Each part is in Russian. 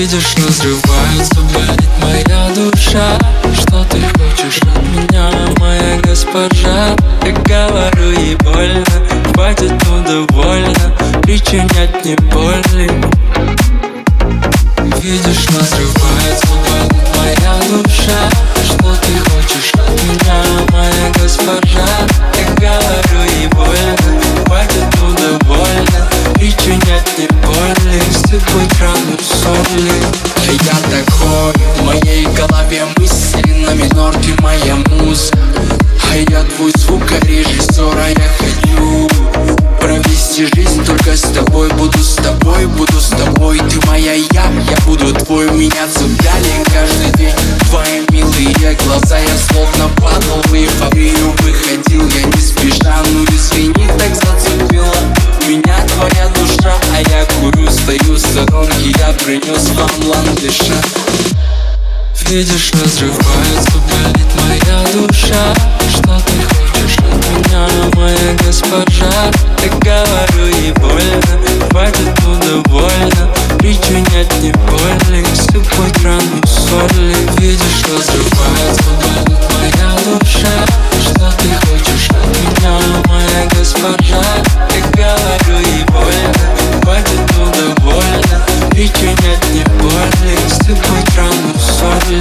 видишь, разрывается, болит моя душа. Что ты хочешь от меня, моя госпожа? Я говорю ей больно, хватит, ну довольно причинять мне боли. Видишь, разрывается, болит моя душа. Что ты хочешь от меня, моя госпожа? Я говорю ей больно, хватит, ну довольно причинять мне боли. Сыпать рану соли. Я такой, в моей голове мысли на минорке моя муза. А я твой звукорежиссер, а я хочу провести жизнь только с тобой. Буду с тобой, буду с тобой. Ты моя я буду твой. Меня цепляли каждый день твои милые глаза. Я словно падал в эйфорию, выходил я не спеша. Ну извини, так зацепила меня твоя душа. А я курю, стою с сторонки, я принес вам ландыша. Видишь, разрывается, болит моя душа. Что ты хочешь от меня, моя госпожа? Я говорю ей больно, хватит, ну довольно причинять мне боли, сыпать рану соли. Видишь, разрывается, болит моя душа. Что ты хочешь от меня, моя госпожа? Я говорю ей больно, хватит, ну довольно причинять мне боли, сыпать рану соли.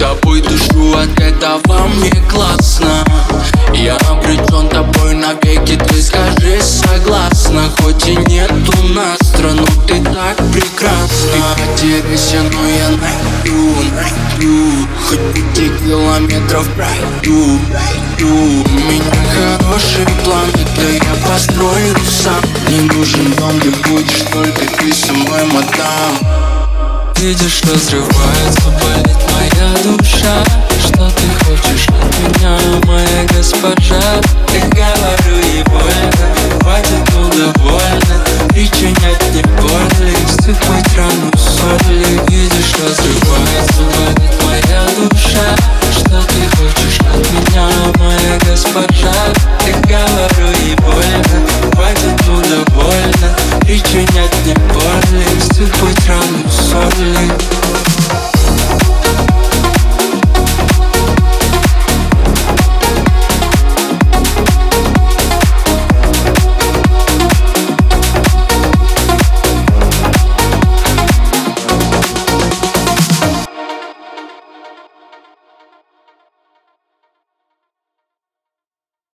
Тобой душу, от этого мне классно. Я обречен тобой навеки, ты скажи согласна. Хоть и нету настроя, но ты так прекрасна. Ты потеряйся, но я найду. Хоть 5 километров пройду. У меня хороший план, да я построю сам. Не нужен дом, где будешь только ты со мной, мадам. Видишь, разрывается, болит моя душа. Что ты хочешь от меня, моя госпожа? Я говорю ей больно, хватит, ну довольно причинять мне боли, сыпать рану соли. Видишь, разрывается, болит моя душа. Что ты хочешь от меня, моя госпожа? Я говорю ей больно, хватит, ну довольно причинять